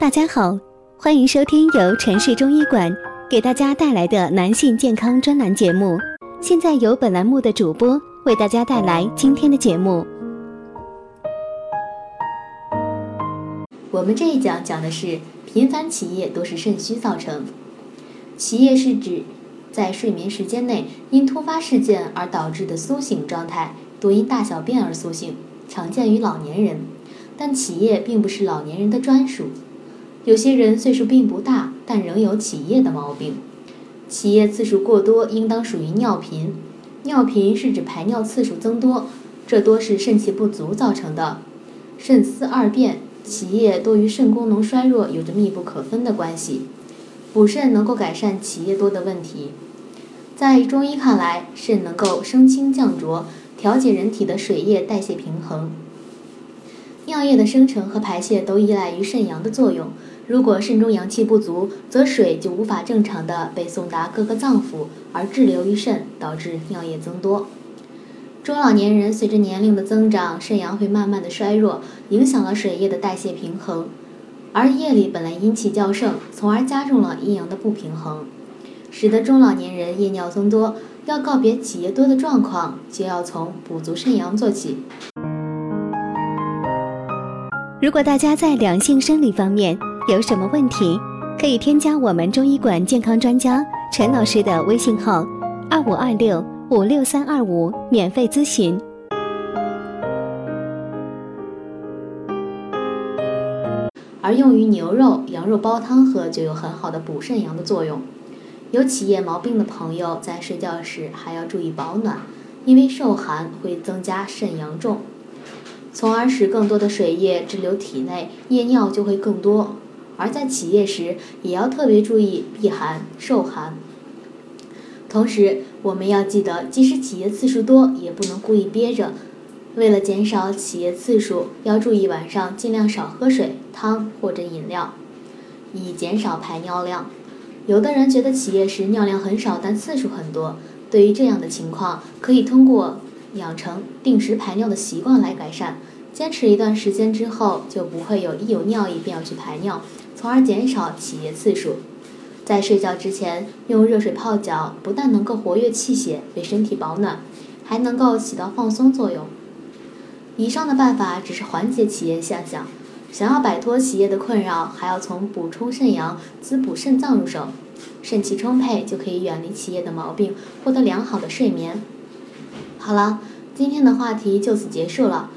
大家好，欢迎收听由城市中医馆给大家带来的男性健康专栏节目。现在由本栏目的主播为大家带来今天的节目。我们这一讲讲的是频繁起夜多是肾虚造成。起夜是指在睡眠时间内因突发事件而导致的苏醒状态，多因大小便而苏醒，常见于老年人。但起夜并不是老年人的专属，有些人岁数并不大，但仍有起夜的毛病。起夜次数过多应当属于尿频，尿频是指排尿次数增多，这多是肾气不足造成的。肾丝二便、起夜多与肾功能衰弱有着密不可分的关系。补肾能够改善起夜多的问题。在中医看来，肾能够升清降浊，调节人体的水液代谢平衡。尿液的生成和排泄都依赖于肾阳的作用，如果肾中阳气不足，则水就无法正常的被送达各个脏腑，而滞留于肾，导致尿液增多。中老年人随着年龄的增长，肾阳会慢慢的衰弱，影响了水液的代谢平衡，而夜里本来阴气较盛，从而加重了阴阳的不平衡，使得中老年人夜尿增多。要告别起夜多的状况，就要从补足肾阳做起。如果大家在两性生理方面有什么问题，可以添加我们中医馆健康专家陈老师的微信号2526566325免费咨询。而用于牛肉、羊肉煲汤喝就有很好的补肾阳的作用。有起夜毛病的朋友在睡觉时还要注意保暖，因为受寒会增加肾阳重，从而使更多的水液滞留体内，夜尿就会更多。而在起夜时也要特别注意避寒受寒。同时我们要记得，即使起夜次数多也不能故意憋着，为了减少起夜次数，要注意晚上尽量少喝水、汤或者饮料，以减少排尿量。有的人觉得起夜时尿量很少但次数很多，对于这样的情况，可以通过养成定时排尿的习惯来改善，坚持一段时间之后，就不会一有尿意便要去排尿，从而减少起夜次数。在睡觉之前用热水泡脚，不但能够活跃气血，为身体保暖，还能够起到放松作用。以上的办法只是缓解起夜现象，想要摆脱起夜的困扰，还要从补充肾阳、滋补肾脏入手，肾气充沛就可以远离起夜的毛病，获得良好的睡眠。好了，今天的话题就此结束了。